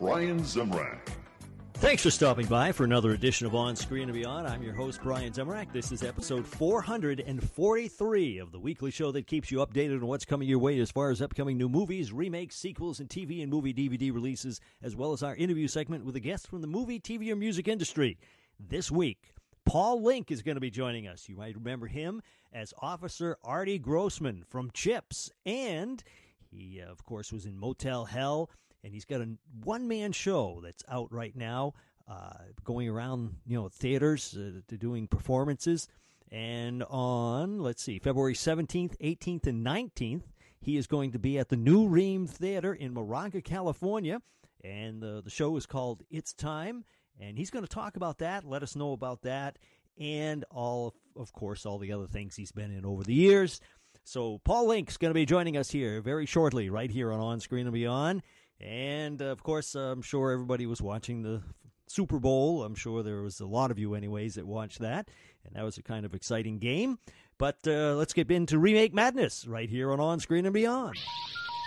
Brian Zemrack. Thanks for stopping by for another edition of On Screen and Beyond. I'm your host, Brian Zemrack. This is episode 443 of the weekly show that keeps you updated on what's coming your way as far as upcoming new movies, remakes, sequels, and TV and movie DVD releases, as well as our interview segment with a guest from the movie, TV, or music industry. This week, Paul Link is going to be joining us. You might remember him as Officer Artie Grossman from Chips, and he, of course, was in Motel Hell. And he's got a one-man show that's out right now, going around, theaters, doing performances. And on, February 17th, 18th, and 19th, he is going to be at the New Rheem Theatre in Moraga, California. And the show is called It's Time. And he's going to talk about that, let us know about that, and all the other things he's been in over the years. So Paul Link's going to be joining us here very shortly, right here on Screen and Beyond. And, of course, I'm sure everybody was watching the Super Bowl. I'm sure there was a lot of you anyways that watched that. And that was a kind of exciting game. But let's get into Remake Madness right here on Screen and Beyond.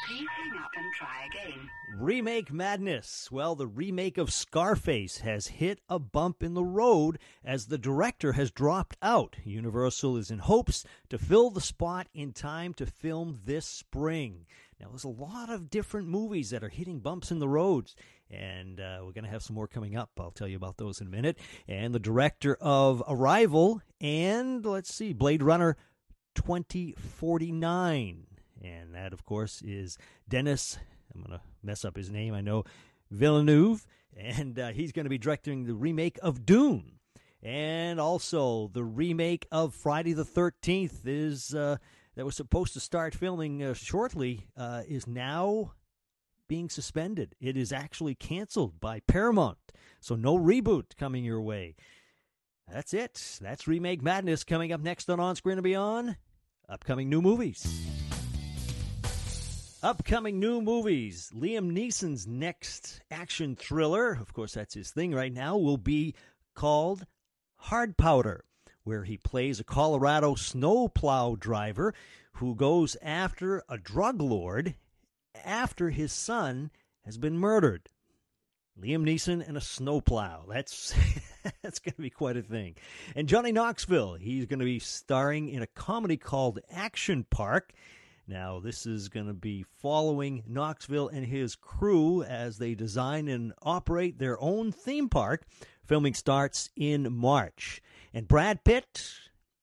Please hang up and try again. Remake Madness. Well, the remake of Scarface has hit a bump in the road as the director has dropped out. Universal is in hopes to fill the spot in time to film this spring. Now, there's a lot of different movies that are hitting bumps in the roads, and we're going to have some more coming up. I'll tell you about those in a minute. And the director of Arrival and, Blade Runner 2049. And that, of course, is Denis, I'm going to mess up his name, I know, Villeneuve. And he's going to be directing the remake of Dune. And also, the remake of Friday the 13th is... that was supposed to start filming shortly, is now being suspended. It is actually canceled by Paramount, so no reboot coming your way. That's it. That's Remake Madness coming up next on Screen and Beyond. Upcoming new movies. Upcoming new movies. Liam Neeson's next action thriller, of course that's his thing right now, will be called Hard Powder, where he plays a Colorado snowplow driver who goes after a drug lord after his son has been murdered. Liam Neeson and a snowplow. That's going to be quite a thing. And Johnny Knoxville, he's going to be starring in a comedy called Action Park. Now, this is going to be following Knoxville and his crew as they design and operate their own theme park. Filming starts in March. And Brad Pitt,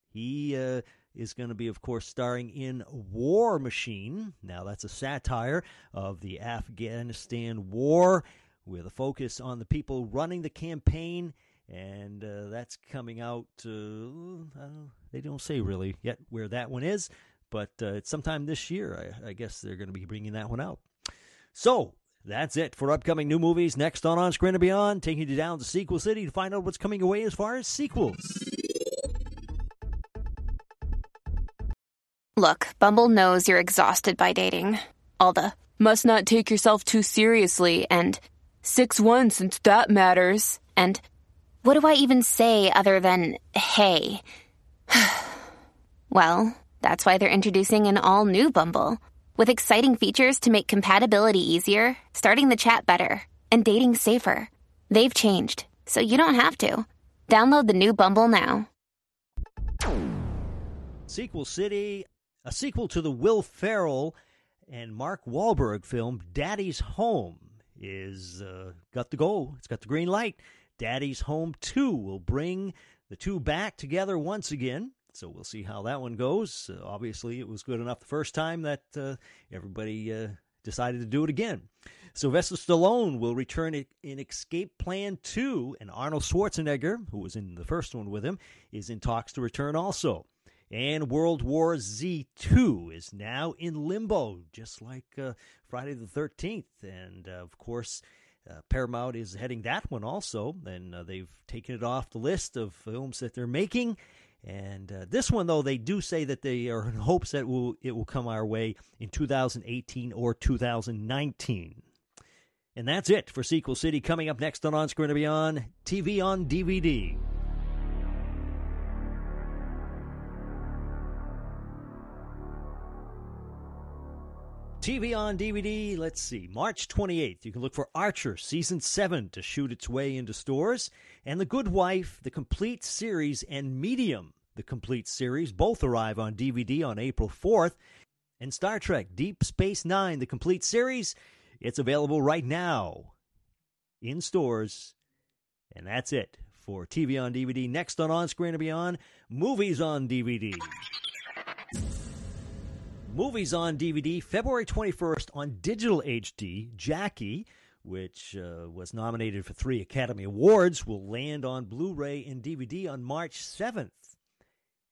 he is going to be, of course, starring in War Machine. Now, that's a satire of the Afghanistan war with a focus on the people running the campaign. And that's coming out, they don't say really yet where that one is. But it's sometime this year, I guess they're going to be bringing that one out. So that's it for upcoming new movies. Next on Screen and Beyond, taking you down to Sequel City to find out what's coming away as far as sequels. Look, Bumble knows you're exhausted by dating. All the must not take yourself too seriously and 6'1" since that matters. And what do I even say other than hey? Well... that's why they're introducing an all-new Bumble with exciting features to make compatibility easier, starting the chat better, and dating safer. They've changed, so you don't have to. Download the new Bumble now. Sequel City, a sequel to the Will Ferrell and Mark Wahlberg film Daddy's Home, is got the go. It's got the green light. Daddy's Home 2 will bring the two back together once again. So we'll see how that one goes. Obviously, it was good enough the first time that everybody decided to do it again. Sylvester Stallone will return in Escape Plan 2, and Arnold Schwarzenegger, who was in the first one with him, is in talks to return also. And World War Z2 is now in limbo, just like Friday the 13th. And, of course, Paramount is heading that one also, and they've taken it off the list of films that they're making. And this one, though, they do say that they are in hopes that it will come our way in 2018 or 2019. And that's it for Sequel City. Coming up next on Screen and Beyond, TV on DVD. TV on DVD, let's see, March 28th, you can look for Archer Season 7 to shoot its way into stores, and The Good Wife, The Complete Series, and Medium, The Complete Series, both arrive on DVD on April 4th, and Star Trek Deep Space Nine, The Complete Series, it's available right now in stores, and that's it for TV on DVD. Next on Screen and Beyond, Movies on DVD. Movies on DVD, February 21st on Digital HD, Jackie, which was nominated for 3 Academy Awards, will land on Blu-ray and DVD on March 7th.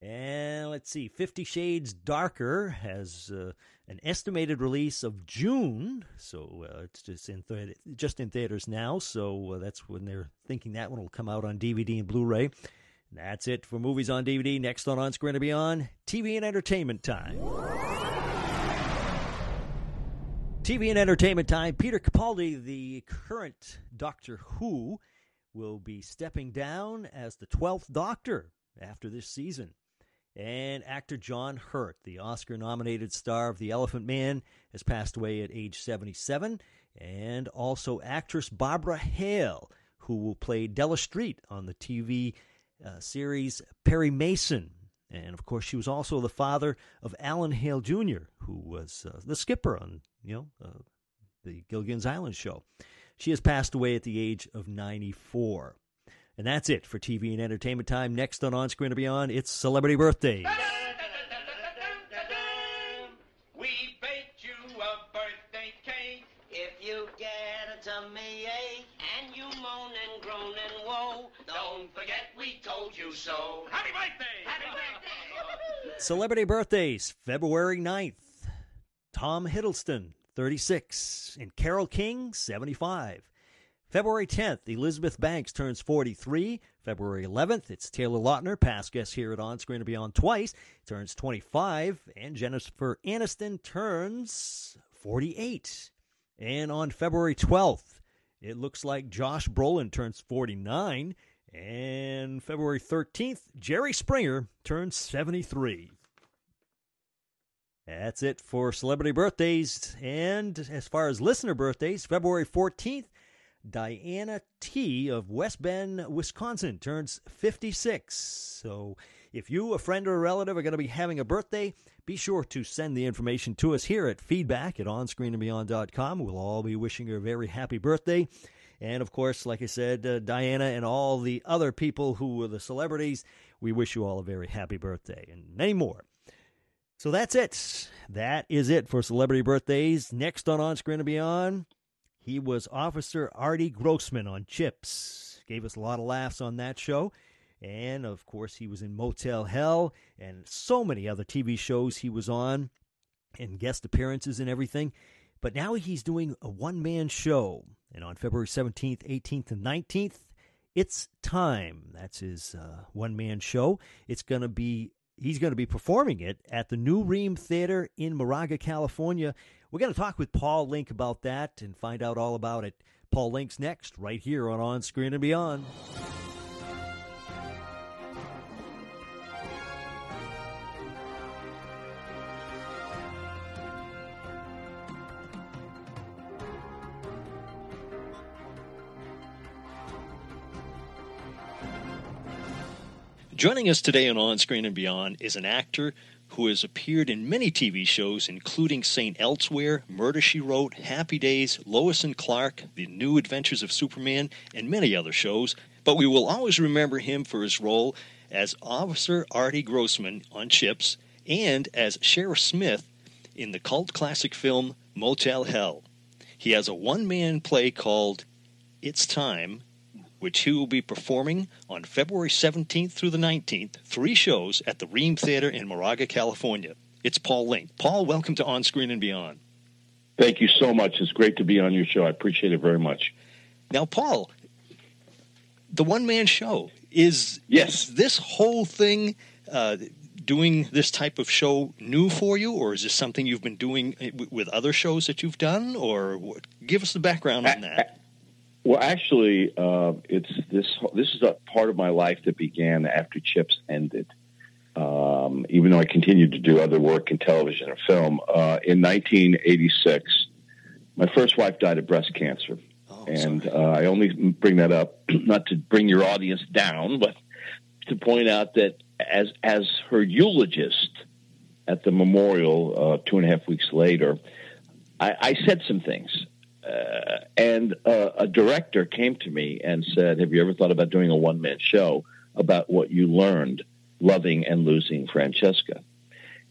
And let's see, 50 Shades Darker has an estimated release of June, so it's just in theaters now, so that's when they're thinking that one will come out on DVD and Blu-ray. And that's it for Movies on DVD. Next on Screen and Beyond, TV and Entertainment Time. TV and Entertainment Time, Peter Capaldi, the current Doctor Who, will be stepping down as the 12th Doctor after this season. And actor John Hurt, the Oscar-nominated star of The Elephant Man, has passed away at age 77. And also actress Barbara Hale, who will play Della Street on the TV series Perry Mason. And, of course, she was also the father of Alan Hale Jr., who was the skipper on the Gilligan's Island show. She has passed away at the age of 94. And that's it for TV and Entertainment Time. Next on Screen and Beyond, it's Celebrity Birthdays. We baked you a birthday cake. If you get a tummy ache and you moan and groan and woe, don't forget we told you so. Happy birthday! Happy birthday! Celebrity Birthdays, February 9th. Tom Hiddleston, 36, and Carole King, 75. February 10th, Elizabeth Banks turns 43. February 11th, it's Taylor Lautner, past guest here at On Screen and Beyond twice, turns 25, and Jennifer Aniston turns 48. And on February 12th, it looks like Josh Brolin turns 49, and February 13th, Jerry Springer turns 73. That's it for celebrity birthdays. And as far as listener birthdays, February 14th, Diana T. of West Bend, Wisconsin, turns 56. So if you, a friend, or a relative are going to be having a birthday, be sure to send the information to us here at feedback@onscreenandbeyond.com. We'll all be wishing her a very happy birthday. And, of course, like I said, Diana and all the other people who were the celebrities, we wish you all a very happy birthday and many more. So that's it. That is it for Celebrity Birthdays. Next on Screen and Beyond, he was Officer Artie Grossman on Chips. Gave us a lot of laughs on that show. And, of course, he was in Motel Hell and so many other TV shows he was on and guest appearances and everything. But now he's doing a one-man show. And on February 17th, 18th, and 19th, It's Time. That's his one-man show. He's going to be performing it at the New Rheem Theatre in Moraga, California. We're going to talk with Paul Link about that and find out all about it. Paul Link's next, right here on Screen and Beyond. Joining us today on Screen and Beyond is an actor who has appeared in many TV shows, including St. Elsewhere, Murder, She Wrote, Happy Days, Lois and Clark, The New Adventures of Superman, and many other shows. But we will always remember him for his role as Officer Artie Grossman on Chips and as Sheriff Smith in the cult classic film Motel Hell. He has a one-man play called It's Time, which he will be performing on February 17th through the 19th, 3 shows at the Rheem Theater in Moraga, California. It's Paul Link. Paul, welcome to On Screen and Beyond. Thank you so much. It's great to be on your show. I appreciate it very much. Now, Paul, the one-man show is this whole thing, doing this type of show, new for you, or is this something you've been doing with other shows that you've done? Or what? Give us the background on that. Well, actually, it's this is a part of my life that began after Chips ended. Even though I continued to do other work in television and film, in 1986, my first wife died of breast cancer. Oh, and I only bring that up not to bring your audience down, but to point out that as her eulogist at the memorial 2.5 weeks later, I said some things. And a director came to me and said, have you ever thought about doing a one-man show about what you learned loving and losing Francesca?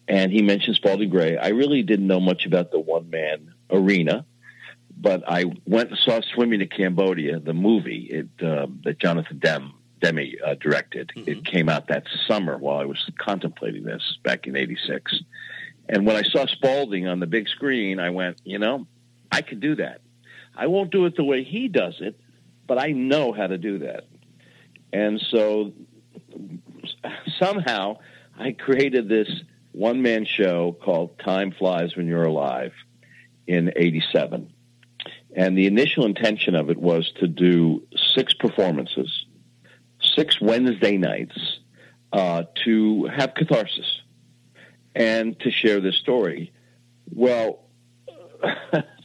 And he mentioned Spaulding Gray. I really didn't know much about the one-man arena, but I went and saw Swimming to Cambodia, the movie that Jonathan Demme directed. Mm-hmm. It came out that summer while I was contemplating this back in 86. And when I saw Spaulding on the big screen, I went, you know, I could do that. I won't do it the way he does it, but I know how to do that. And so somehow I created this one-man show called Time Flies When You're Alive in 87. And the initial intention of it was to do 6 performances, 6 Wednesday nights, to have catharsis and to share this story. Well,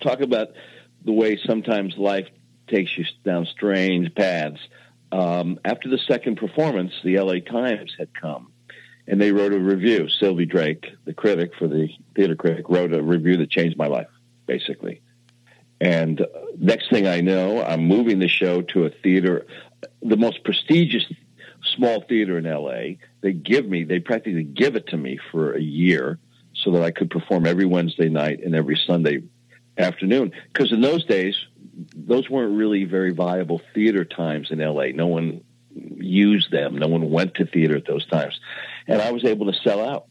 talk about the way sometimes life takes you down strange paths. After the second performance, the LA Times had come, and they wrote a review. Sylvie Drake, the critic for the theater critic, wrote a review that changed my life, basically. And next thing I know, I'm moving the show to a theater, the most prestigious small theater in LA. They practically give it to me for a year, so that I could perform every Wednesday night and every Sunday afternoon. Because in those days, those weren't really very viable theater times in L.A. No one used them. No one went to theater at those times. And I was able to sell out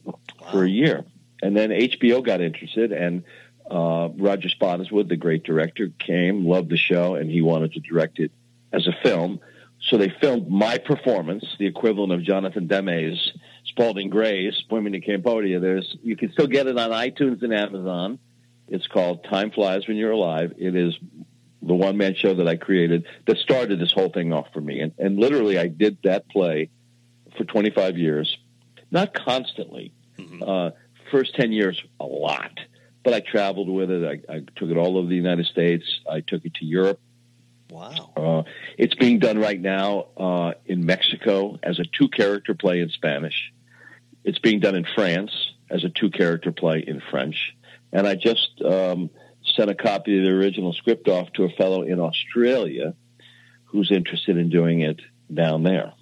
for a year. And then HBO got interested, and Roger Spottiswoode, the great director, came, loved the show, and he wanted to direct it as a film. So they filmed my performance, the equivalent of Jonathan Demme's Spaulding Gray's Swimming to Cambodia. You can still get it on iTunes and Amazon. It's called Time Flies When You're Alive. It is the one-man show that I created that started this whole thing off for me. And literally, I did that play for 25 years. Not constantly. Mm-hmm. First 10 years, a lot. But I traveled with it. I took it all over the United States. I took it to Europe. Wow. It's being done right now in Mexico as a 2-character play in Spanish. It's being done in France as a 2-character play in French. And I just sent a copy of the original script off to a fellow in Australia who's interested in doing it down there.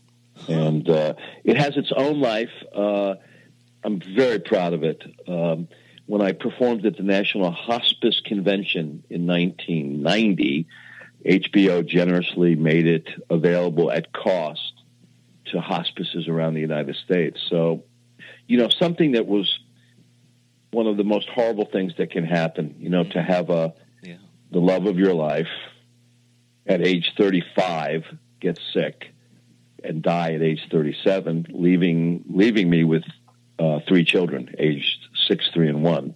And it has its own life. I'm very proud of it. When I performed at the National Hospice Convention in 1990, HBO generously made it available at cost to hospices around the United States. So, you know, something that was one of the most horrible things that can happen, you know, to have the love of your life at age 35 get sick and die at age 37, leaving me with 3 children, aged 6, 3, and 1.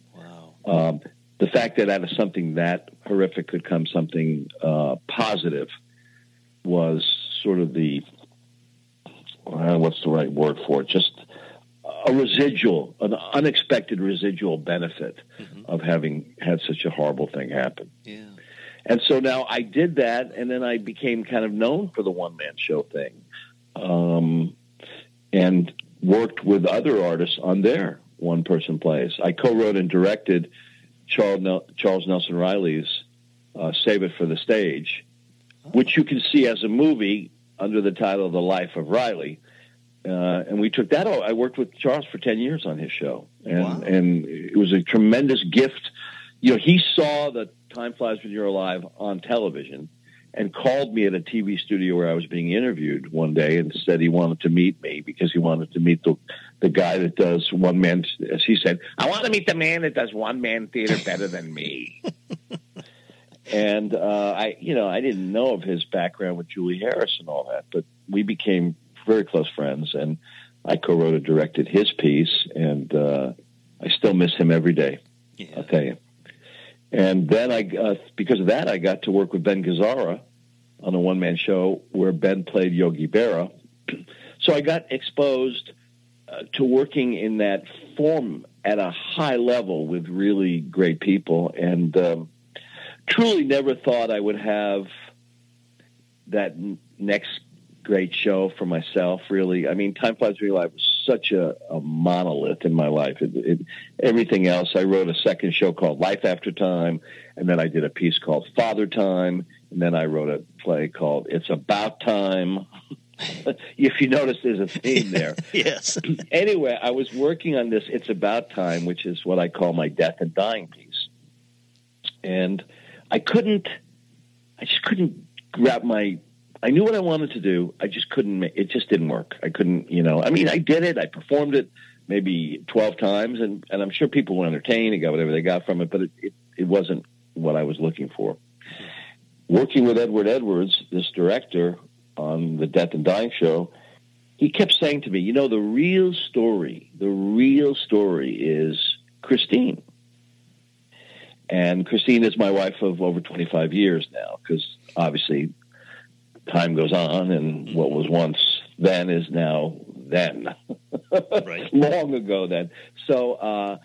Wow. The fact that out of something that horrific could come something positive was sort of the, what's the right word for it? Just a residual, an unexpected residual benefit of having had such a horrible thing happen. Yeah. And so now I did that, and then I became kind of known for the one-man show thing, and worked with other artists on their one-person plays. I co-wrote and directed Charles Nelson Riley's Save It for the Stage, which you can see as a movie under the title The Life of Riley. And we took that out. I worked with Charles for 10 years on his show. And, and it was a tremendous gift. You know, he saw the Time Flies When You're Alive on television and called me at a TV studio where I was being interviewed one day and said he wanted to meet me because he wanted to meet the guy that does one man. As he said, I want to meet the man that does one man theater better than me. And I didn't know of his background with Julie Harris and all that, but we became very close friends, and I co-wrote and directed his piece, and I still miss him every day. Yeah. I'll tell you. And then because of that, I got to work with Ben Gazzara on a one-man show where Ben played Yogi Berra. So I got exposed to working in that form at a high level with really great people, and truly never thought I would have that next great show for myself, really. I mean, Time Flies When You're Alive was such a monolith in my life. Everything else, I wrote a second show called Life After Time, and then I did a piece called Father Time, and then I wrote a play called It's About Time. If you notice, there's a theme there. Yes. Anyway, I was working on this It's About Time, which is what I call my death and dying piece. And I just couldn't grab I knew what I wanted to do. I just couldn't, it just didn't work. I couldn't, I did it. I performed it maybe 12 times, and I'm sure people were entertained and got whatever they got from it, but it wasn't what I was looking for. Working with Edward Edwards, this director, on the Death and Dying show, he kept saying to me, the real story is Christine. And Christine is my wife of over 25 years now, because obviously time goes on, and what was once then is now then. Right. Long ago then. So I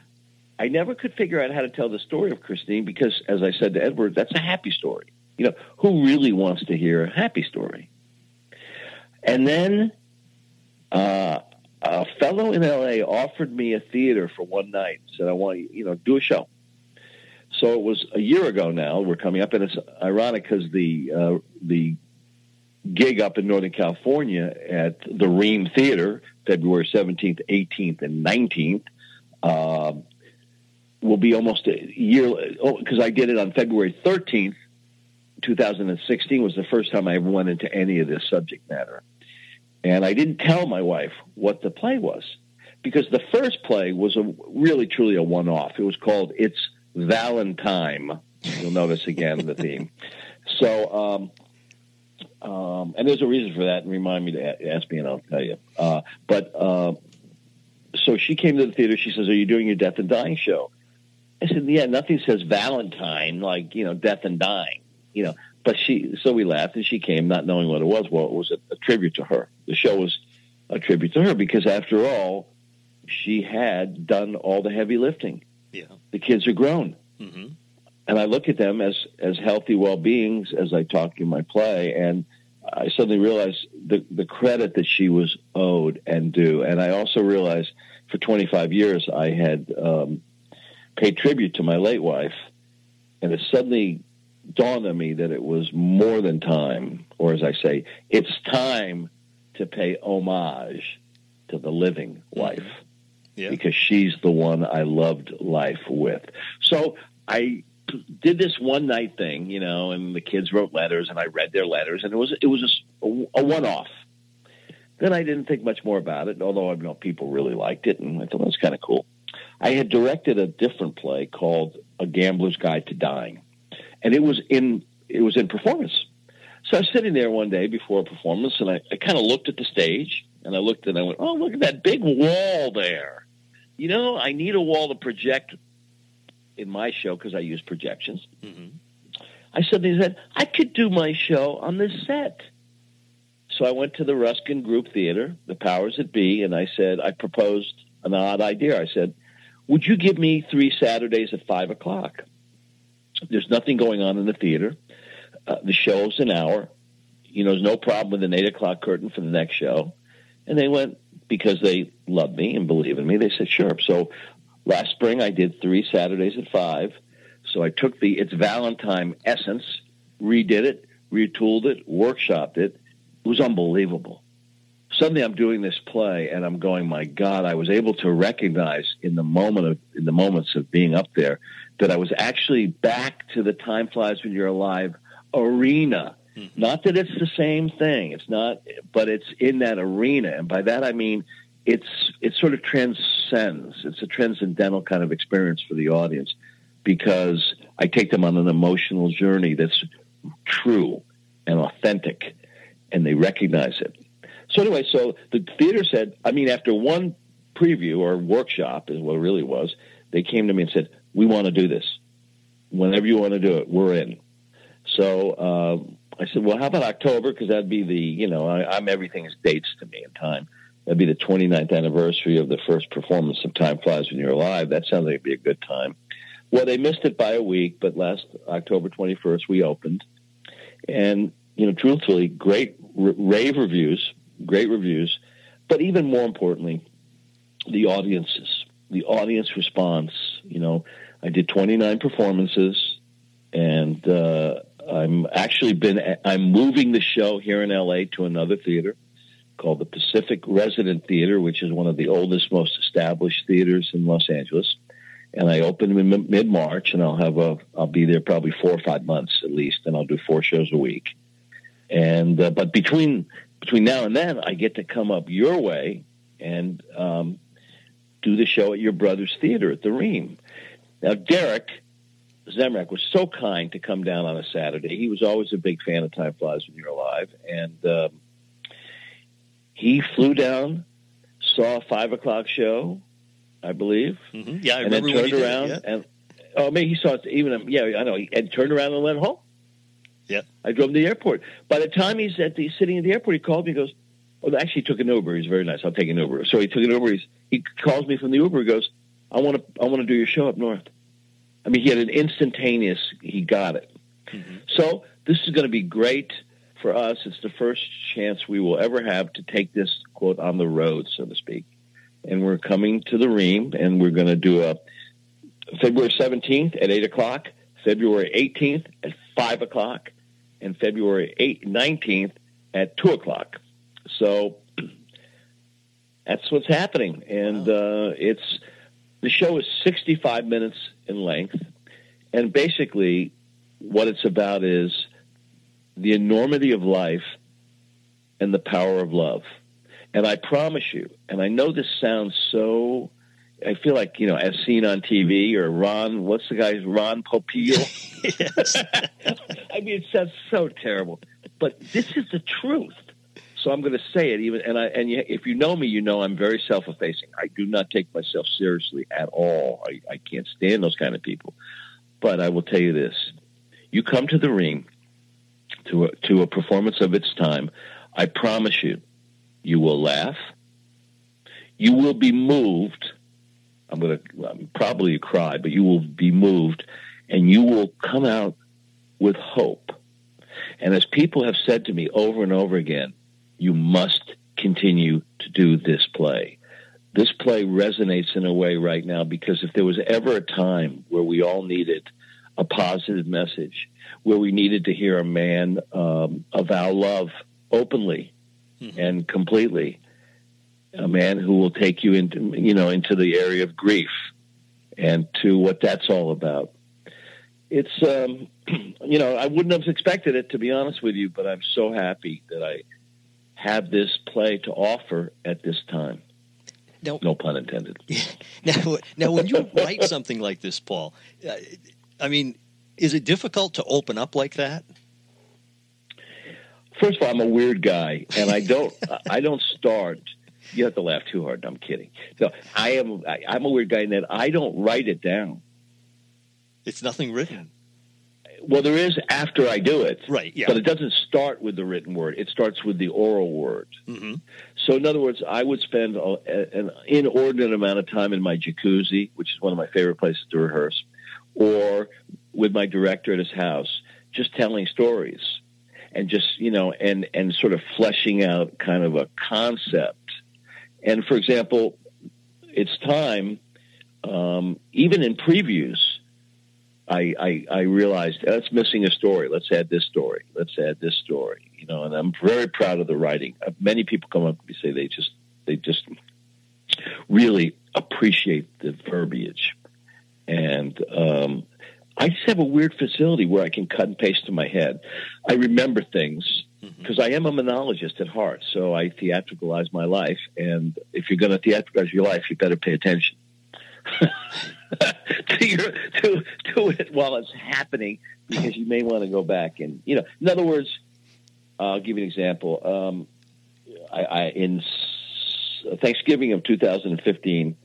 never could figure out how to tell the story of Christine, because as I said to Edward, that's a happy story. Who really wants to hear a happy story? And then a fellow in L.A. offered me a theater for one night and said, I want you, do a show. So it was a year ago now. We're coming up, and it's ironic because the gig up in Northern California at the Rheem Theatre, February 17th, 18th, and 19th, will be almost a year. Oh, because I did it on February 13th, 2016 was the first time I ever went into any of this subject matter. And I didn't tell my wife what the play was, because the first play was truly a one-off. It was called It's Valentine. You'll notice again the theme. So, and there's a reason for that, and remind me to ask me and I'll tell you. So she came to the theater. She says, are you doing your Death and Dying show? I said, yeah, nothing says Valentine like, death and dying. But so we laughed, and she came not knowing what it was. Well, it was a tribute to her. The show was a tribute to her, because after all, she had done all the heavy lifting. Yeah. The kids are grown. Mm-hmm. And I look at them as healthy well-beings as I talk in my play, and I suddenly realized the credit that she was owed and due. And I also realized for 25 years I had paid tribute to my late wife, and it suddenly dawned on me that it was more than time, or as I say, it's time to pay homage to the living wife. Yeah. Because she's the one I loved life with. So I did this one night thing, and the kids wrote letters and I read their letters, and it was a one-off. Then I didn't think much more about it, although I know people really liked it, and I thought that was kind of cool. I had directed a different play called A Gambler's Guide to Dying. And it was in performance. So I was sitting there one day before a performance, and I kind of looked at the stage, and I went, oh, look at that big wall there. I need a wall to project in my show, because I use projections. Mm-hmm. I suddenly said, I could do my show on this set. So I went to the Ruskin Group Theater, the powers that be, and I said, I proposed an odd idea. I said, would you give me 3 Saturdays at 5 o'clock? There's nothing going on in the theater. The show's an hour. There's no problem with an 8 o'clock curtain for the next show. And they went, because they love me and believe in me, they said, sure. So last spring I did 3 Saturdays at 5. So I took the It's Valentine essence, redid it, retooled it, workshopped it. It was unbelievable. Suddenly I'm doing this play and I'm going, my God, I was able to recognize in the moments of being up there that I was actually back to the Time Flies When You're Alive arena. Mm-hmm. Not that it's the same thing. It's not, but it's in that arena. And by that, I mean, it sort of transcends. It's a transcendental kind of experience for the audience, because I take them on an emotional journey that's true and authentic, and they recognize it. So anyway, so the theater said, I mean, after one preview or workshop is what it really was, they came to me and said, we want to do this. Whenever you want to do it, we're in. So I said, well, how about October? Because that'd be the, you know, I'm everything is dates to me in time. That'd be the 29th anniversary of the first performance of Time Flies When You're Alive. That sounds like it'd be a good time. Well, they missed it by a week, but last October 21st, we opened. And, you know, truthfully, great rave reviews, great reviews. But even more importantly, the audiences, the audience response. You know, I did 29 performances, and I'm moving the show here in L.A. to another theater called the Pacific Resident Theater, which is one of the oldest, most established theaters in Los Angeles. And I open in mid-March, and I'll be there probably 4 or 5 months at least, and I'll do 4 shows a week. And but between now and then, I get to come up your way and do the show at your brother's theater at the Rheem. Now, Derek Zemrack was so kind to come down on a Saturday. He was always a big fan of Time Flies When You're Alive, and he flew down, saw a 5 o'clock show, I believe. Mm-hmm. Yeah, I remember when he did. And then turned around and he saw it even. Yeah, I know. And turned around and went home. Yeah, I drove him to the airport. By the time he's sitting at the airport, he called me. He goes, "Oh, actually, he took an Uber. He's very nice. I'll take an Uber." So he took an Uber. He calls me from the Uber. He goes, "I want to do your show up north." I mean, he had an instantaneous. He got it. Mm-hmm. So this is going to be great for us. It's the first chance we will ever have to take this quote on the road, so to speak. And we're coming to the Rheem, and we're going to do a February 17th at 8 o'clock, February 18th at 5 o'clock, and February 19th at 2 o'clock. So that's what's happening. And wow. The show is 65 minutes in length. And basically what it's about is the enormity of life and the power of love. And I promise you, and I know this sounds so, I feel like, you know, as seen on TV, or Ron, what's the guy's, Ron Popeil? Yes. I mean, it sounds so terrible, but this is the truth. So I'm going to say it even, if you know me, you know I'm very self-effacing. I do not take myself seriously at all. I can't stand those kind of people. But I will tell you this. You come to the Rheem, to a performance of It's Time, I promise you, you will laugh. You will be moved. Probably cry, but you will be moved, and you will come out with hope. And as people have said to me over and over again, you must continue to do this play. This play resonates in a way right now, because if there was ever a time where we all needed a positive message, where we needed to hear a man avow love openly, and completely, a man who will take you into, you know, into the area of grief and to what that's all about. It's, you know, I wouldn't have expected it, to be honest with you, but I'm so happy that I have this play to offer at this time. Now, no pun intended. Now, when you write something like this, Paul, I mean, is it difficult to open up like that? First of all, I'm a weird guy, and I don't start. You have to laugh too hard. No, I'm kidding. So I'm a weird guy in that I don't write it down. It's nothing written. Well, there is after I do it, right? Yeah, but it doesn't start with the written word. It starts with the oral word. Mm-hmm. So, in other words, I would spend an inordinate amount of time in my jacuzzi, which is one of my favorite places to rehearse, or with my director at his house, just telling stories. And just, you know, and sort of fleshing out kind of a concept. And, for example, It's Time, even in previews, I realized, that's missing a story. Let's add this story. Let's add this story. You know, and I'm very proud of the writing. Many people come up and say they just really appreciate the verbiage. And I just have a weird facility where I can cut and paste in my head. I remember things because I am a monologist at heart, so I theatricalize my life. And if you're going to theatricalize your life, you better pay attention to do it while it's happening, because you may want to go back and, you know, in other words, I'll give you an example. I in Thanksgiving of 2015,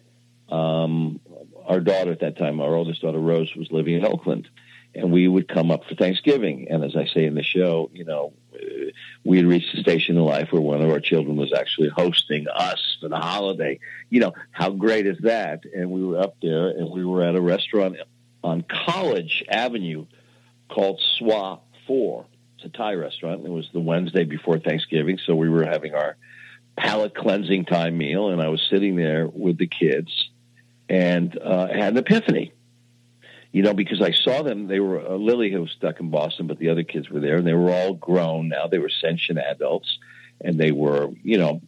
our daughter at that time, our oldest daughter, Rose, was living in Oakland, and we would come up for Thanksgiving. And as I say in the show, you know, we had reached a station in life where one of our children was actually hosting us for the holiday. You know, how great is that? And we were up there, and we were at a restaurant on College Avenue called Soi 4. It's a Thai restaurant. It was the Wednesday before Thanksgiving, so we were having our palate-cleansing Thai meal, and I was sitting there with the kids and had an epiphany. You know, because I saw them, they were Lily, who was stuck in Boston, but the other kids were there, and they were all grown now. They were sentient adults, and they were, you know,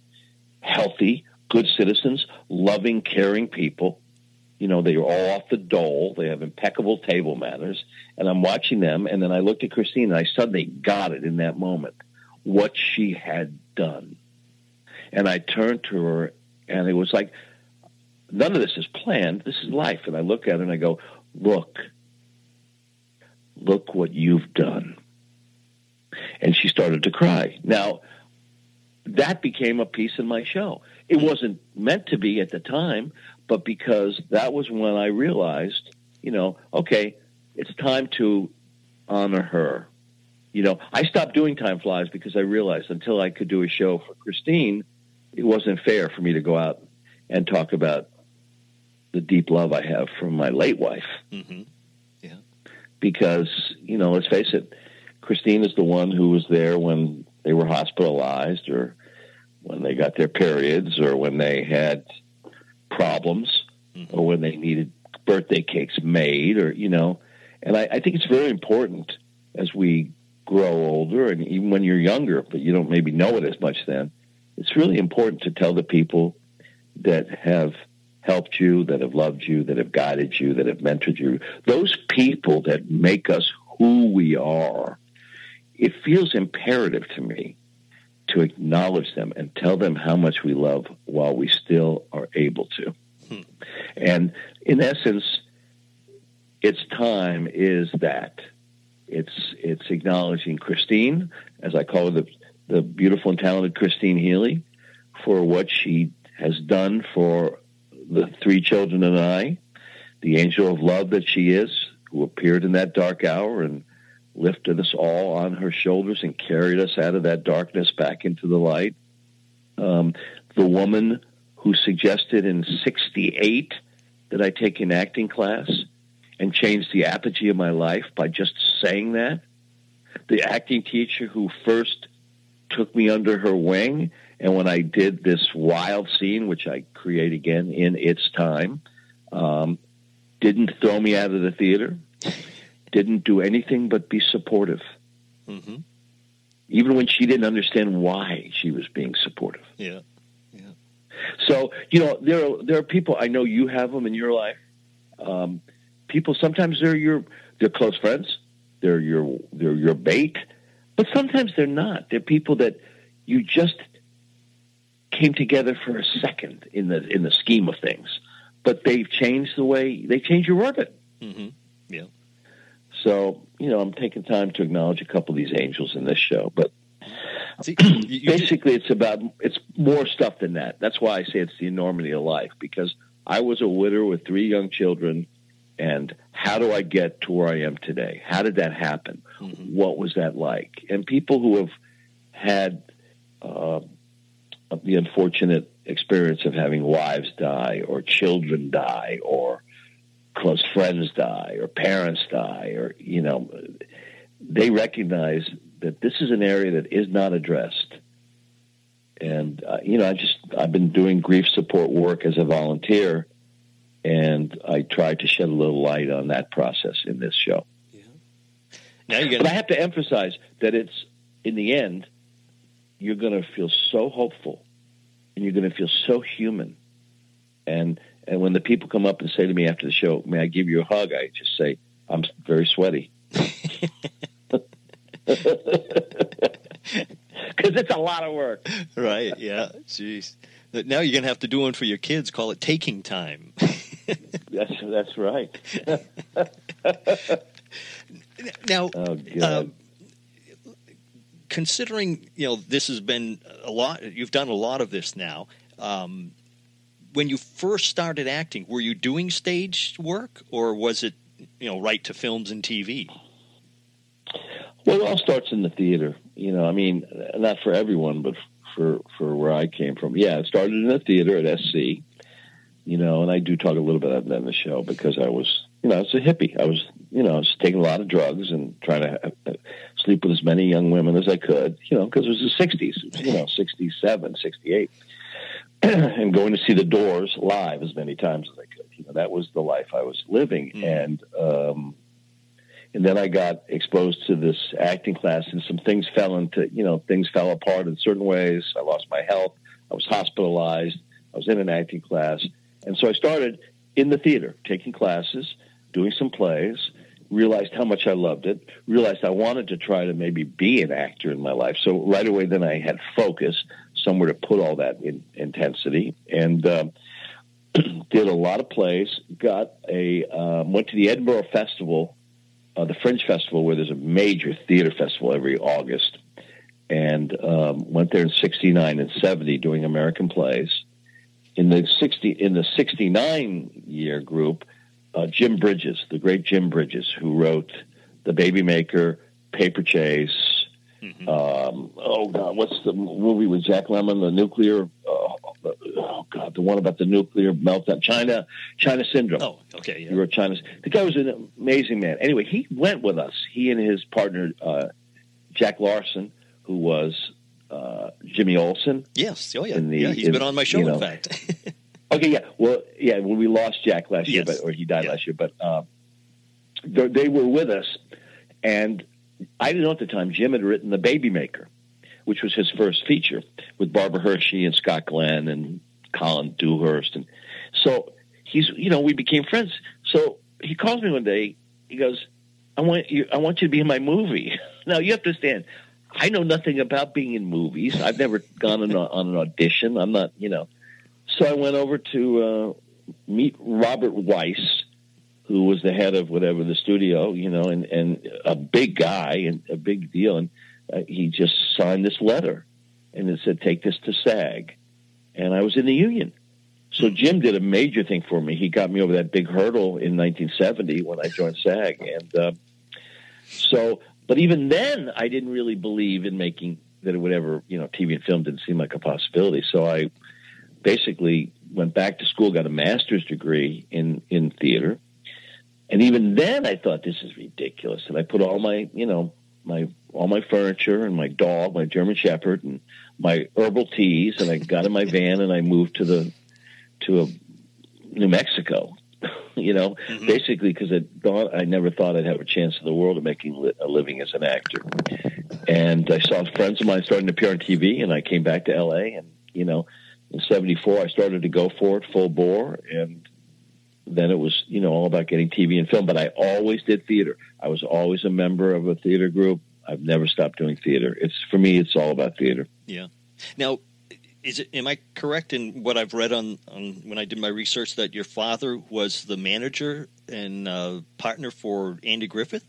healthy, good citizens, loving, caring people. You know, they were all off the dole. They have impeccable table manners. And I'm watching them, and then I looked at Christine, and I suddenly got it in that moment, what she had done. And I turned to her, and it was like, none of this is planned. This is life. And I look at her, and I go, look what you've done. And she started to cry. Now, that became a piece in my show. It wasn't meant to be at the time, but because that was when I realized, you know, okay, it's time to honor her. You know, I stopped doing Time Flies because I realized until I could do a show for Christine, it wasn't fair for me to go out and talk about the deep love I have for my late wife. Mm-hmm. Yeah. Because, you know, let's face it, Christine is the one who was there when they were hospitalized, or when they got their periods, or when they had problems, mm-hmm. or when they needed birthday cakes made, or, you know, and I think it's very important as we grow older, and even when you're younger, but you don't maybe know it as much then, it's really important to tell the people that have helped you, that have loved you, that have guided you, that have mentored you, those people that make us who we are. It feels imperative to me to acknowledge them and tell them how much we love while we still are able to. Hmm. And in essence, It's Time is that. It's acknowledging Christine, as I call her, the beautiful and talented Christine Healy, for what she has done for the three children and I, the angel of love that she is, who appeared in that dark hour and lifted us all on her shoulders and carried us out of that darkness back into the light. The woman who suggested in 1968 that I take an acting class and changed the apogee of my life by just saying that. The acting teacher who first took me under her wing, and when I did this wild scene, which I create again in It's Time, didn't throw me out of the theater, didn't do anything but be supportive. Mm-hmm. Even when she didn't understand why she was being supportive. Yeah, yeah. So, you know, there are people, I know you have them in your life. People, sometimes they're close friends, they're your bait, but sometimes they're not. They're people that you just came together for a second in the scheme of things, but they've changed they change your orbit. Mm-hmm. Yeah. So, you know, I'm taking time to acknowledge a couple of these angels in this show, but see, basically it's more stuff than that. That's why I say it's the enormity of life, because I was a widower with three young children, and how do I get to where I am today? How did that happen? Mm-hmm. What was that like? And people who have had, the unfortunate experience of having wives die, or children die, or close friends die, or parents die, or, you know, they recognize that this is an area that is not addressed. And, you know, I've been doing grief support work as a volunteer, and I try to shed a little light on that process in this show. Yeah. But I have to emphasize that it's, in the end, you're going to feel so hopeful, and you're going to feel so human. And when the people come up and say to me after the show, may I give you a hug? I just say, I'm very sweaty. Because it's a lot of work. Right, yeah. Jeez. Now you're going to have to do one for your kids. Call it Taking Time. That's right. Now, considering, you know, this has been a lot, you've done a lot of this now. When you first started acting, were you doing stage work, or was it, you know, right to films and TV? Well, it all starts in the theater. You know, I mean, not for everyone, but for where I came from. Yeah, it started in the theater at SC, you know, and I do talk a little bit about that in the show, because I was, you know, I was a hippie. I was, you know, I was taking a lot of drugs and trying to sleep with as many young women as I could, you know, because it was the 60s, you know, 67, 68. And going to see The Doors live as many times as I could. You know, that was the life I was living. And then I got exposed to this acting class, and some things fell into, you know, things fell apart in certain ways. I lost my health. I was hospitalized. I was in an acting class. And so I started in the theater, taking classes, doing some plays, realized how much I loved it, realized I wanted to try to maybe be an actor in my life. So right away, then I had focus, somewhere to put all that in intensity, and did a lot of plays, got a, went to the Edinburgh Festival, the Fringe Festival, where there's a major theater festival every August, and went there in 69 and 70 doing American plays. In the 69 year group, Jim Bridges, the great Jim Bridges, who wrote The Babymaker, Paper Chase, oh God, what's the movie with Jack Lemmon, the nuclear, oh God, the one about the nuclear meltdown, China Syndrome. Oh, okay. Yeah. You wrote China. The guy was an amazing man. Anyway, he went with us. He and his partner, Jack Larson, who was, Jimmy Olsen. Yes. Oh yeah. He's been on my show, you know, in fact. Okay. Yeah. Well, yeah. Well, we lost Jack last year, but, or he died last year, but, they were with us, and I didn't know at the time Jim had written The Babymaker, which was his first feature, with Barbara Hershey and Scott Glenn and Colin Dewhurst. And so he's, you know, we became friends. So he calls me one day. He goes, I want you to be in my movie. Now, you have to understand, I know nothing about being in movies. I've never gone on an audition. I'm not, you know. So I went over to meet Robert Weiss, who was the head of whatever the studio, you know, and a big guy and a big deal. And he just signed this letter, and it said, take this to SAG. And I was in the union. So Jim did a major thing for me. He got me over that big hurdle in 1970 when I joined SAG. And so, but even then I didn't really believe in making that it would ever, you know, TV and film didn't seem like a possibility. So I basically went back to school, got a master's degree in theater. And even then I thought, this is ridiculous. And I put all my, you know, all my furniture and my dog, my German Shepherd, and my herbal teas. And I got in my van and I moved to New Mexico, you know, basically because I never thought I'd have a chance in the world of making a living as an actor. And I saw friends of mine starting to appear on TV, and I came back to LA, and, you know, in 74, I started to go for it full bore. And then it was, you know, all about getting TV and film, but I always did theater. I was always a member of a theater group. I've never stopped doing theater. It's, for me, it's all about theater. Yeah. Now, am I correct in what I've read on when I did my research, that your father was the manager and partner for Andy Griffith?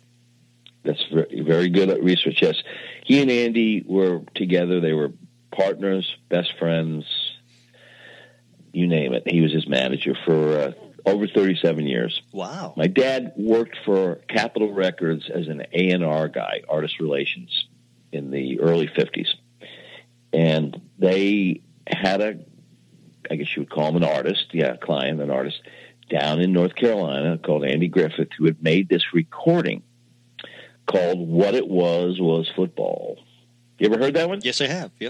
That's very, very good at research, yes. He and Andy were together. They were partners, best friends, you name it. He was his manager for over 37 years. Wow. My dad worked for Capitol Records as an A&R guy, artist relations, in the early 50s. And they had a, I guess you would call him an artist, yeah, a client, an artist, down in North Carolina called Andy Griffith, who had made this recording called What It Was Football. You ever heard that one? Yes, I have, yeah.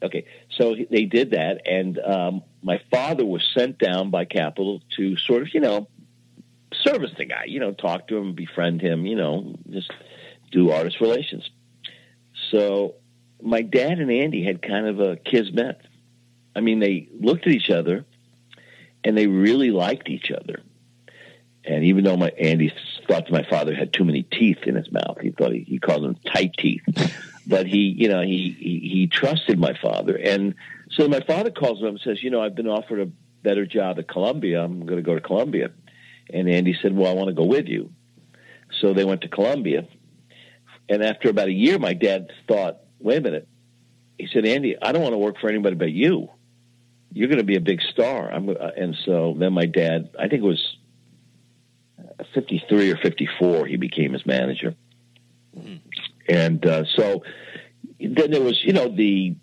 Okay, so they did that, and my father was sent down by Capitol to sort of, you know, service the guy, you know, talk to him, befriend him, you know, just do artist relations. So my dad and Andy had kind of a kismet. I mean, they looked at each other, and they really liked each other. And even though Andy thought my father had too many teeth in his mouth, he thought he called them tight teeth. But he, you know, he trusted my father. And so my father calls him up and says, you know, I've been offered a better job at Columbia. I'm going to go to Columbia. And Andy said, well, I want to go with you. So they went to Columbia. And after about a year, my dad thought, wait a minute. He said, Andy, I don't want to work for anybody but you. You're going to be a big star. And so then my dad, I think it was 53 or 54, he became his manager. Mm-hmm. And so then there was, you know, the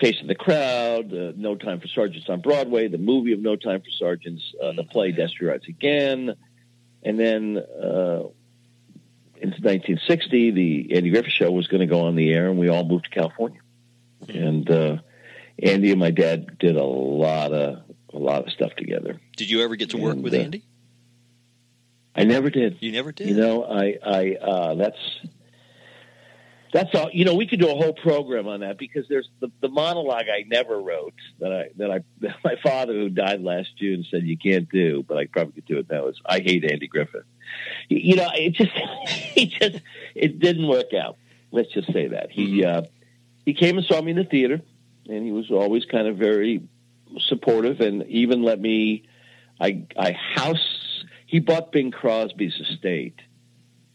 Face of the Crowd, No Time for Sergeants on Broadway, the movie of No Time for Sergeants, the play Destry Rides Again. And then in 1960, the Andy Griffith Show was going to go on the air, and we all moved to California. Mm-hmm. And Andy and my dad did a lot of stuff together. Did you ever get to work with Andy? I never did. You never did? You know, I that's all. You know, we could do a whole program on that because there's the monologue I never wrote that my father, who died last June, said you can't do, but I probably could do it. That was, I hate Andy Griffith. You know, it didn't work out. Let's just say that he came and saw me in the theater. And he was always kind of very supportive, and even let me. He bought Bing Crosby's estate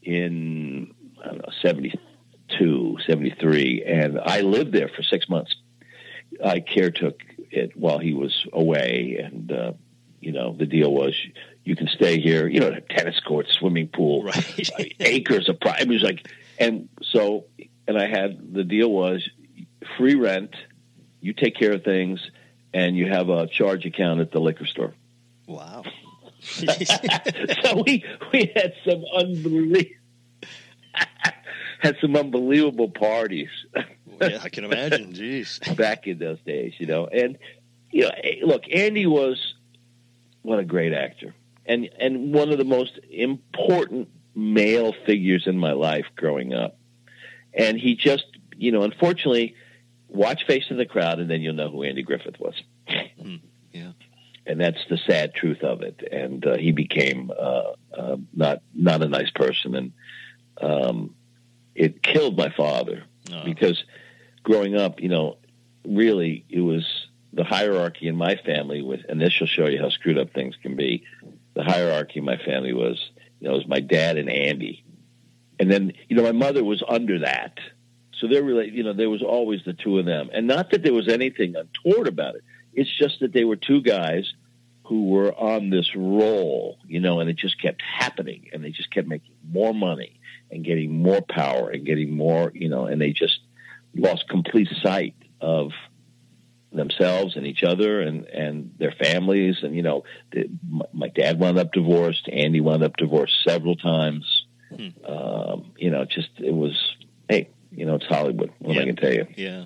in, I don't know, 72, 73, and I lived there for 6 months. I caretook it while he was away, and you know, the deal was you can stay here. You know, tennis court, swimming pool, right. I mean, acres of property. It was like, and so, and I had the deal was free rent. You take care of things, and you have a charge account at the liquor store. Wow. So we had some unbelievable parties. Well, yeah, I can imagine. Jeez. Back in those days, you know. And, you know, look, Andy was, what a great actor. And one of the most important male figures in my life growing up. And he just, you know, unfortunately, watch Face of the Crowd, and then you'll know who Andy Griffith was. Yeah, and that's the sad truth of it. And he became not a nice person, and it killed my father because growing up, you know, really it was the hierarchy in my family was, and this will show you how screwed up things can be. The hierarchy in my family was, you know, it was my dad and Andy, and then you know my mother was under that. So they're related, you know, there was always the two of them. And not that there was anything untoward about it. It's just that they were two guys who were on this roll, you know, and it just kept happening. And they just kept making more money and getting more power and getting more, you know, and they just lost complete sight of themselves and each other and their families. And, you know, my dad wound up divorced. Andy wound up divorced several times. You know, just it was, hey. You know, it's Hollywood. What am I going to tell you? Yeah.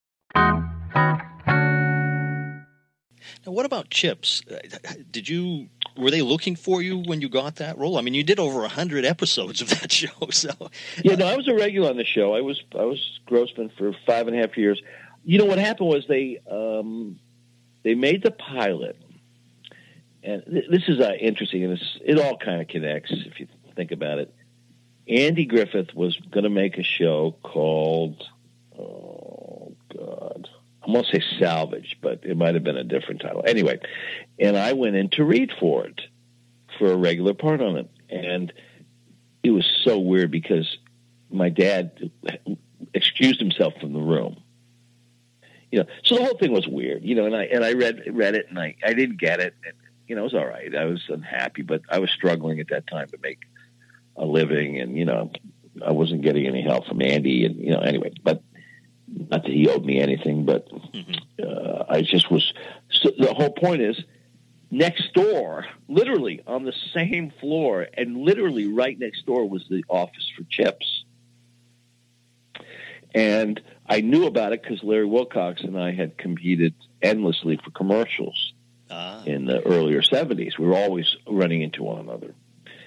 Now, what about Chips? Were they looking for you when you got that role? I mean, you did over 100 episodes of that show. So yeah, no, I was a regular on the show. I was Grossman for 5.5 years. You know what happened was they made the pilot, and this is interesting, and it all kind of connects if you think about it. Andy Griffith was going to make a show called. I won't say Salvage, but it might have been a different title. Anyway, and I went in to read for it, for a regular part on it. And it was so weird because my dad excused himself from the room. You know, so the whole thing was weird, you know, and I read it, and I didn't get it. And, you know, it was all right. I was unhappy, but I was struggling at that time to make a living, and, you know, I wasn't getting any help from Andy, and, you know, anyway, but not that he owed me anything, but I just was. So the whole point is, next door, literally on the same floor, and literally right next door was the office for Chips. And I knew about it because Larry Wilcox and I had competed endlessly for commercials. in the earlier 70s. We were always running into one another.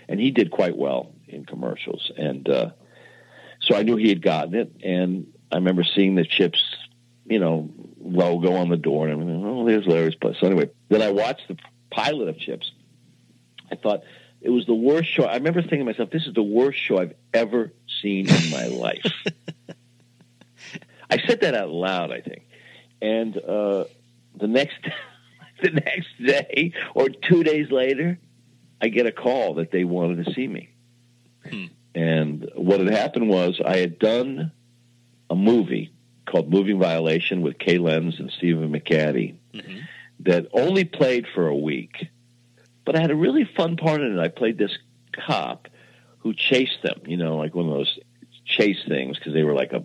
And he did quite well in commercials. And so I knew he had gotten it. And I remember seeing the Chips, you know, logo on the door. And I'm like, oh, there's Larry's place. So anyway, then I watched the pilot of Chips. I thought it was the worst show. I remember thinking to myself, this is the worst show I've ever seen in my life. I said that out loud, I think. And the next day or 2 days later, I get a call that they wanted to see me. Hmm. And what had happened was I had done a movie called Moving Violation with Kay Lenz and Stephen McCaddy that only played for a week. But I had a really fun part in it. I played this cop who chased them, you know, like one of those chase things, because they were like a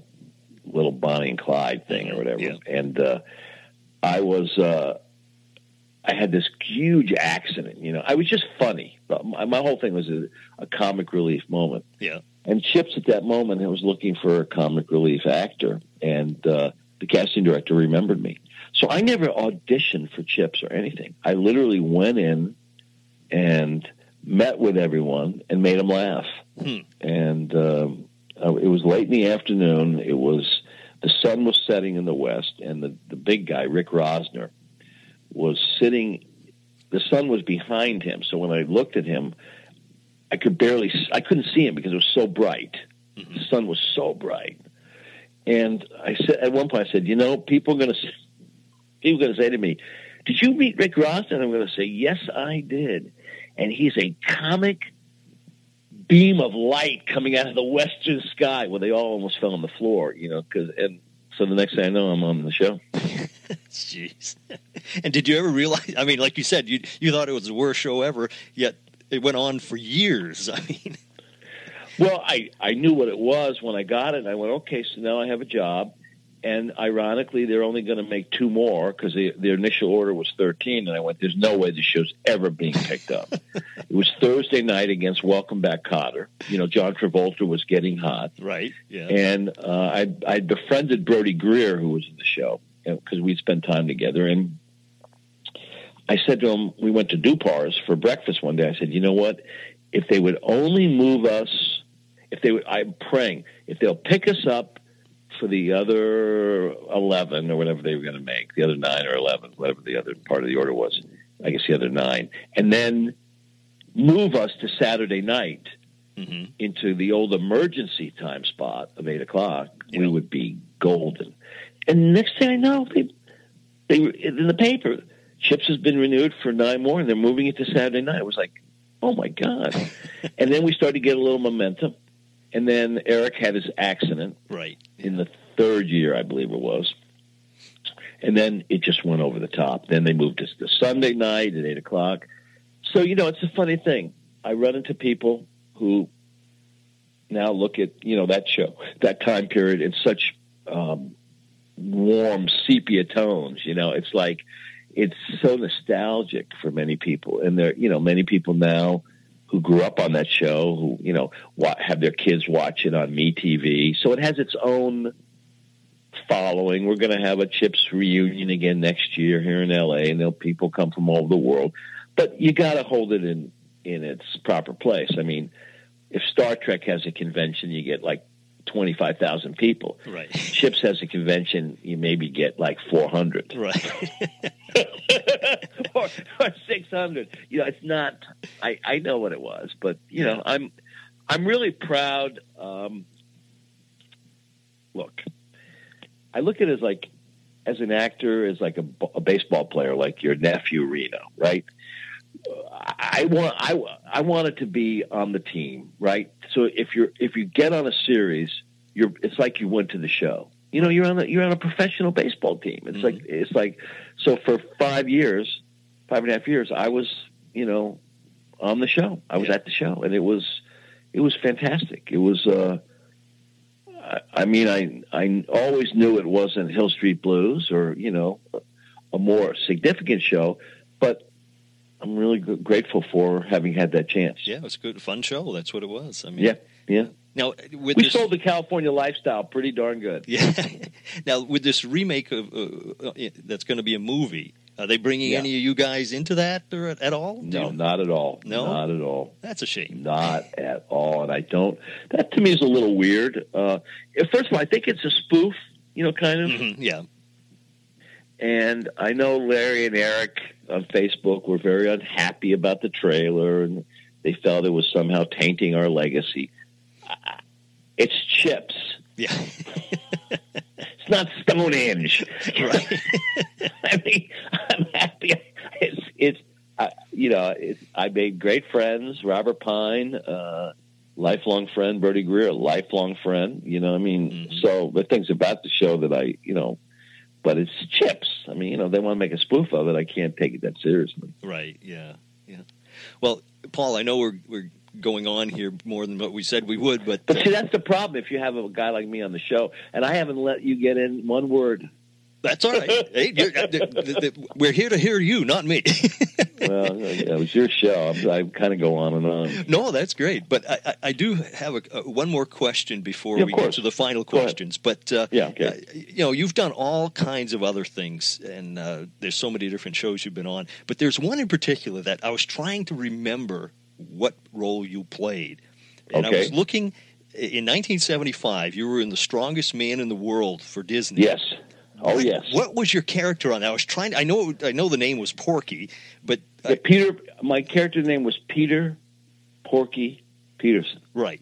little Bonnie and Clyde thing or whatever. Yeah. And I had this huge accident, you know. I was just funny. My whole thing was a comic relief moment. Yeah. And Chips at that moment, I was looking for a comic relief actor, and the casting director remembered me. So I never auditioned for Chips or anything. I literally went in and met with everyone and made them laugh. Hmm. And it was late in the afternoon. It was the sun was setting in the west, and the big guy, Rick Rosner, was sitting. The sun was behind him, so when I looked at him, I couldn't see him because it was so bright. Mm-hmm. The sun was so bright, and I said at one point, I said, "You know, people are going to say to me, 'Did you meet Rick Rosner?'" And I'm going to say, "Yes, I did, and he's a comic beam of light coming out of the western sky." Well, they all almost fell on the floor, you know, and so the next thing I know, I'm on the show. Jeez. And did you ever realize, I mean, like you said, you thought it was the worst show ever, yet it went on for years. I mean, well, I knew what it was when I got it. And I went, okay, so now I have a job. And ironically, they're only going to make two more because their initial order was 13. And I went, there's no way this show's ever being picked up. It was Thursday night against Welcome Back, Kotter. You know, John Travolta was getting hot. Right, yeah. And I befriended Brody Greer, who was in the show, because we'd spend time together. And I said to him, we went to Dupar's for breakfast one day. I said, you know what? If they would only move us, I'm praying, if they'll pick us up for the other 11 or whatever they were going to make, the other 9 or 11, whatever the other part of the order was, I guess the other 9, and then move us to Saturday night into the old emergency time spot of 8 o'clock, we would be golden. And the next thing I know, they were in the paper. Chips has been renewed for 9 more, and they're moving it to Saturday night. It was like, oh, my God. And then we started to get a little momentum. And then Eric had his accident in the third year, I believe it was. And then it just went over the top. Then they moved us to Sunday night at 8 o'clock. So, you know, it's a funny thing. I run into people who now look at, you know, that show, that time period in such warm sepia tones. You know, it's like it's so nostalgic for many people, and there, you know, many people now who grew up on that show who, you know, have their kids watch it on MeTV. So it has its own following. We're going to have a Chips reunion again next year here in LA, and there'll people come from all over the world, but you got to hold it in its proper place. I mean, if Star Trek has a convention, you get like 25,000 people. Right. Chips has a convention, you maybe get like 400. Right. or 600. You know, it's not, I know what it was, but you know, I'm really proud. Look, I look at it as an actor, as like a baseball player, like your nephew, Reno, right? I wanted to be on the team, right? So if you get on a series, it's like you went to the show. You know, you're on a professional baseball team. It's so for 5.5 years, I was, you know, on the show. I was at the show, and it was fantastic. It was I always knew it wasn't Hill Street Blues or, you know, a more significant show, but I'm really grateful for having had that chance. Yeah, it was a good, fun show. That's what it was. I mean, yeah. Now, we sold the California lifestyle pretty darn good. Yeah. Now, with this remake of that's going to be a movie, Are they bringing any of you guys into that at all? No, not at all. No? Not at all. That's a shame. Not at all. And I don't – that to me is a little weird. First of all, I think it's a spoof, you know, kind of. Mm-hmm, yeah. And I know Larry and Eric on Facebook were very unhappy about the trailer, and they felt it was somehow tainting our legacy. It's Chips. Yeah. It's not Stonehenge. Right. I mean, I'm happy. I made great friends. Robert Pine, lifelong friend. Bertie Greer, lifelong friend. You know what I mean? Mm-hmm. So the things about the show that I, you know, but it's Chips. I mean, you know, they want to make a spoof of it. I can't take it that seriously. Right. Yeah. Yeah. Well, Paul, I know we're going on here more than what we said we would, but see, that's the problem. If you have a guy like me on the show, and I haven't let you get in one word. That's all right. Hey, we're here to hear you, not me. Well, it was your show. I kind of go on and on. No, that's great. But I do have one more question before we get to the final questions. But, you know, you've done all kinds of other things, and there's so many different shows you've been on. But there's one in particular that I was trying to remember what role you played. And I was looking in 1975, you were in The Strongest Man in the World for Disney. Yes. Yes. What was your character on that? I was trying. I know the name was Porky, but Peter. My character's name was Peter Porky Peterson. Right.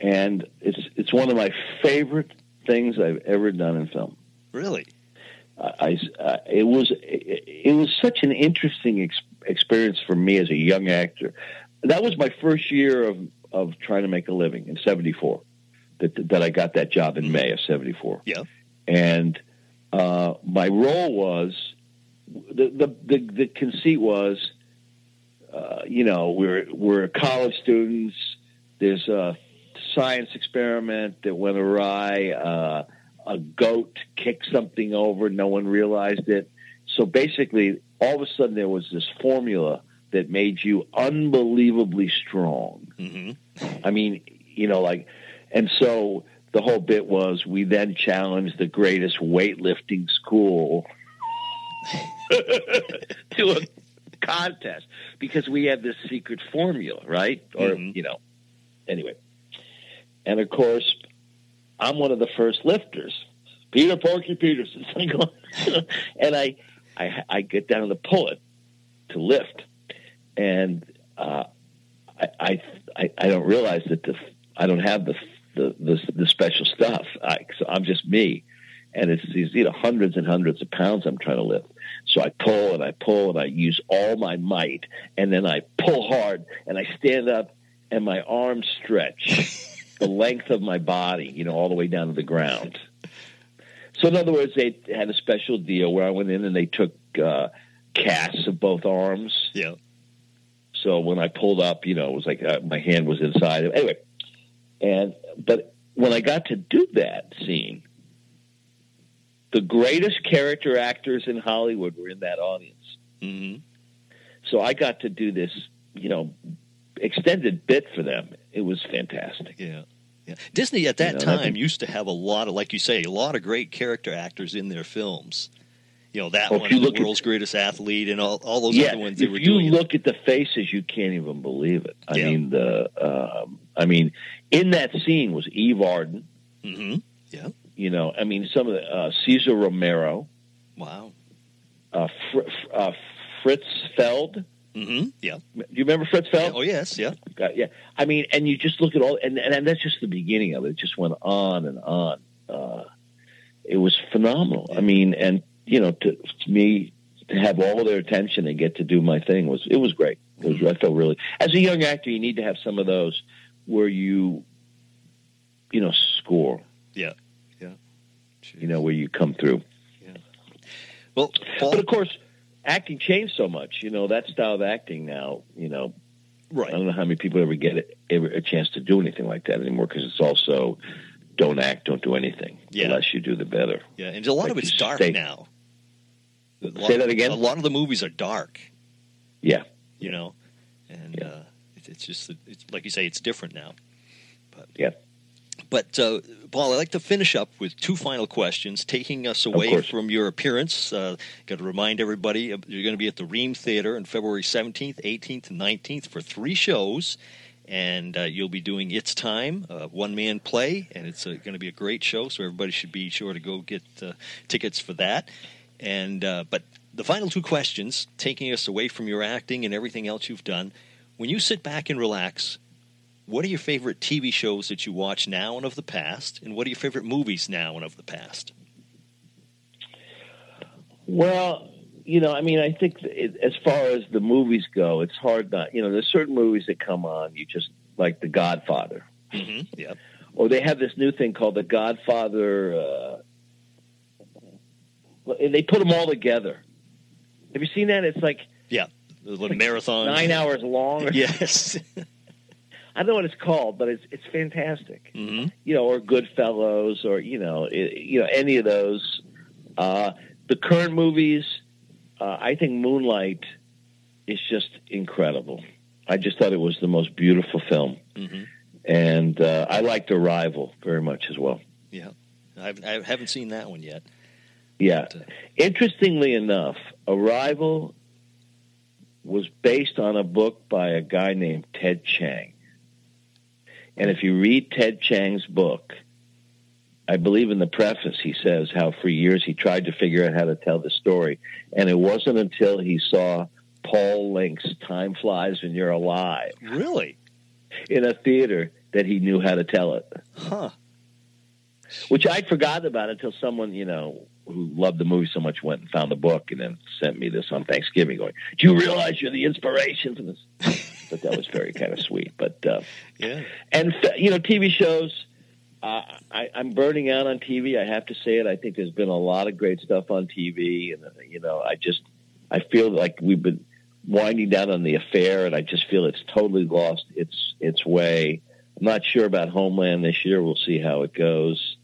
And it's one of my favorite things I've ever done in film. Really. It was such an interesting experience for me as a young actor. That was my first year of trying to make a living in '74. That I got that job in May of '74. Yeah. And my role was the conceit was, you know, we're college students. There's a science experiment that went awry. A goat kicked something over. No one realized it. So basically, all of a sudden, there was this formula that made you unbelievably strong. Mm-hmm. I mean, you know, like, and so. The whole bit was we then challenged the greatest weightlifting school to a contest because we had this secret formula, right? Or, you know, anyway. And, of course, I'm one of the first lifters, Peter Porky Peterson. And I get down to the pullet to lift. And I don't realize that I don't have the special stuff. So I'm just me, and it's these, you know, hundreds and hundreds of pounds I'm trying to lift. So I pull and I pull and I use all my might, and then I pull hard and I stand up and my arms stretch the length of my body, you know, all the way down to the ground. So in other words, they had a special deal where I went in and they took casts of both arms. Yeah. So when I pulled up, you know, it was like my hand was inside. Anyway. But when I got to do that scene, the greatest character actors in Hollywood were in that audience. Mm-hmm. So I got to do this, you know, extended bit for them. It was fantastic. Yeah. Yeah. Disney at that time used to have a lot of, like you say, a lot of great character actors in their films. You know, that one, The World's Greatest Athlete, and all those other ones they were doing. If you look at the faces, you can't even believe it. I mean, in that scene was Eve Arden. Mm-hmm. Yeah. You know, I mean, some of the Cesar Romero. Wow. Fritz Feld. Mm-hmm. Yeah. Do you remember Fritz Feld? Oh, yes. Yeah. Yeah. I mean, and you just look at all, and that's just the beginning of it. It just went on and on. It was phenomenal. Yeah. I mean, and, you know, to me, to have all their attention and get to do my thing was great. I felt really, as a young actor, you need to have some of those where you know, score. Yeah, yeah. Jeez. You know, where you come through. Yeah. Well, but of course, acting changed so much. You know, that style of acting now. You know, right? I don't know how many people ever get a chance to do anything like that anymore because it's also don't act, don't do anything unless you do the better. Yeah, and a lot of it's dark now. Say that again? A lot of the movies are dark. Yeah. You know? And it's just, like you say, it's different now. But, yeah. But, Paul, I'd like to finish up with two final questions, taking us away from your appearance. Got to remind everybody, you're going to be at the Rheem Theatre on February 17th, 18th, and 19th for 3 shows. And you'll be doing It's Time, a one-man play, and it's going to be a great show, so everybody should be sure to go get tickets for that. And but the final two questions, taking us away from your acting and everything else you've done, when you sit back and relax, what are your favorite TV shows that you watch now and of the past, and what are your favorite movies now and of the past? Well, you know, I mean, I think as far as the movies go, it's hard not, you know, there's certain movies that come on, you just, like The Godfather. Mm-hmm. Yep. Or they have this new thing called The Godfather, and they put them all together. Have you seen that? It's like... Yeah, the little like marathon. 9 hours long. Or yes. I don't know what it's called, but it's fantastic. Mm-hmm. You know, or Goodfellas, or you know any of those. The current movies, I think Moonlight is just incredible. I just thought it was the most beautiful film, mm-hmm. and I liked Arrival very much as well. Yeah, I haven't seen that one yet. Yeah, but, interestingly enough, Arrival was based on a book by a guy named Ted Chiang. And if you read Ted Chiang's book, I believe in the preface he says how for years he tried to figure out how to tell the story. And it wasn't until he saw Paul Link's Time Flies When You're Alive. Really? In a theater that he knew how to tell it. Huh. Which I'd forgotten about until someone, you know, who loved the movie so much went and found the book and then sent me this on Thanksgiving going, do you realize you're the inspiration for this? But that was very kind of sweet. But yeah, and you know, TV shows. I'm burning out on TV. I have to say it. I think there's been a lot of great stuff on TV, and you know, I feel like we've been winding down on The Affair, and I just feel it's totally lost its way. I'm not sure about Homeland this year. We'll see how it goes.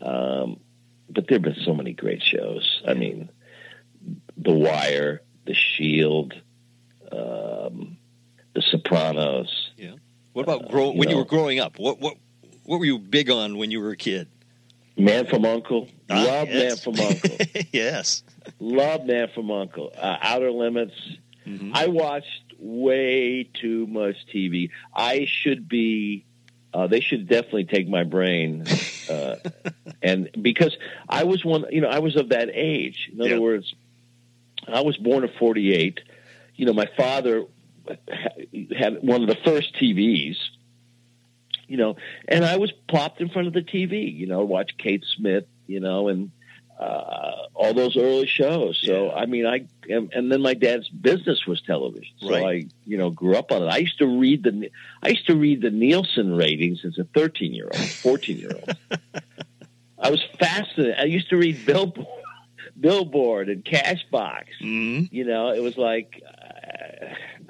But there've been so many great shows. I mean, The Wire, The Shield. The Sopranos. Yeah. What about when you were growing up? What were you big on when you were a kid? Man from U.N.C.L.E. Love yes. Man from U.N.C.L.E. Yes. Love Man from U.N.C.L.E. Outer Limits. Mm-hmm. I watched way too much TV. I should be. They should definitely take my brain, and because I was one. You know, I was of that age. In other words, I was born in '48. You know, my father had one of the first TVs, you know, and I was plopped in front of the TV, you know, watch Kate Smith, you know, and all those early shows. So, yeah. I mean, and then my dad's business was television. So I, you know, grew up on it. I used to read the Nielsen ratings as a 13-year-old, 14-year-old. I was fascinated. I used to read Billboard and Cashbox. Mm-hmm. You know, it was like,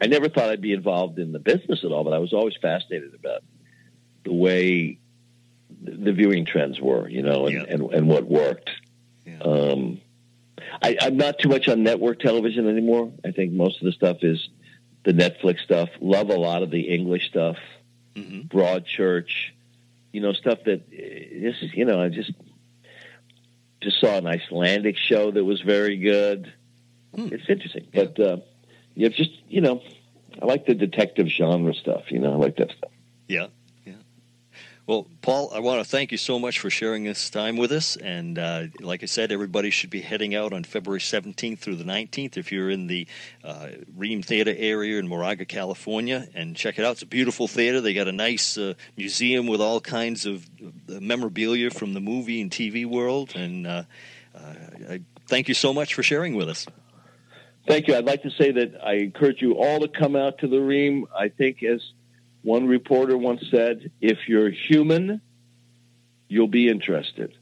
I never thought I'd be involved in the business at all, but I was always fascinated about the way the viewing trends were, you know, and what worked. Yeah. I'm not too much on network television anymore. I think most of the stuff is the Netflix stuff. Love a lot of the English stuff, mm-hmm. Broadchurch, you know, stuff that is, you know, I just saw an Icelandic show that was very good. Mm. It's interesting, but, yeah, just, you know, I like the detective genre stuff, you know, I like that stuff. Yeah, yeah. Well, Paul, I want to thank you so much for sharing this time with us. And like I said, everybody should be heading out on February 17th through the 19th if you're in the Rheem Theater area in Moraga, California. And check it out. It's a beautiful theater. They got a nice museum with all kinds of memorabilia from the movie and TV world. And I thank you so much for sharing with us. Thank you. I'd like to say that I encourage you all to come out to the Rheem. I think, as one reporter once said, if you're human, you'll be interested.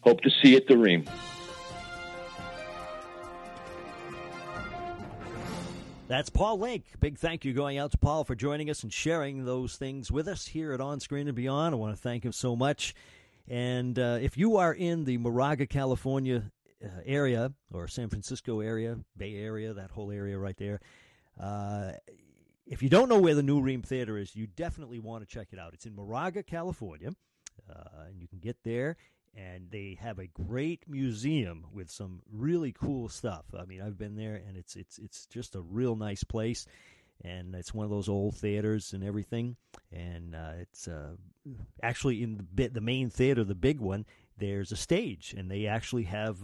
Hope to see you at the Rheem. That's Paul Link. Big thank you going out to Paul for joining us and sharing those things with us here at On Screen and Beyond. I want to thank him so much. And if you are in the Moraga, California area or San Francisco area, Bay Area, that whole area right there. If you don't know where the New Rheem Theater is, you definitely want to check it out. It's in Moraga, California. and you can get there. And they have a great museum with some really cool stuff. I mean, I've been there, and it's just a real nice place. And it's one of those old theaters and everything. And it's actually in the main theater, the big one, there's a stage. And they actually have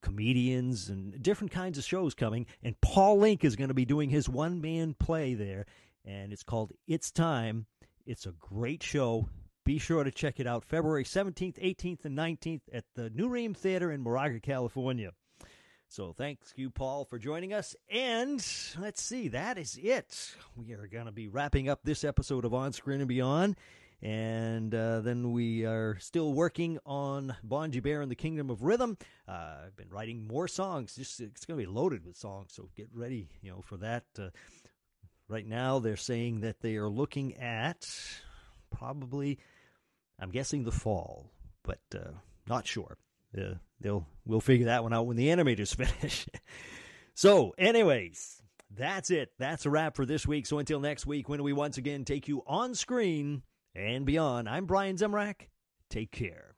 comedians and different kinds of shows coming. And Paul Link is going to be doing his one-man play there. And it's called It's Time. It's a great show. Be sure to check it out February 17th, 18th, and 19th at the New Rheem Theatre in Moraga, California. So thanks you, Paul, for joining us. And let's see, that is it. We are going to be wrapping up this episode of On Screen and Beyond. And then we are still working on Bonji Bear and the Kingdom of Rhythm. I've been writing more songs. It's going to be loaded with songs, so get ready, for that. Right now they're saying that they are looking at probably... I'm guessing the fall, but not sure. We'll figure that one out when the animators finish. So, anyways, that's it. That's a wrap for this week. So until next week, when we once again take you on screen and beyond, I'm Brian Zemrack. Take care.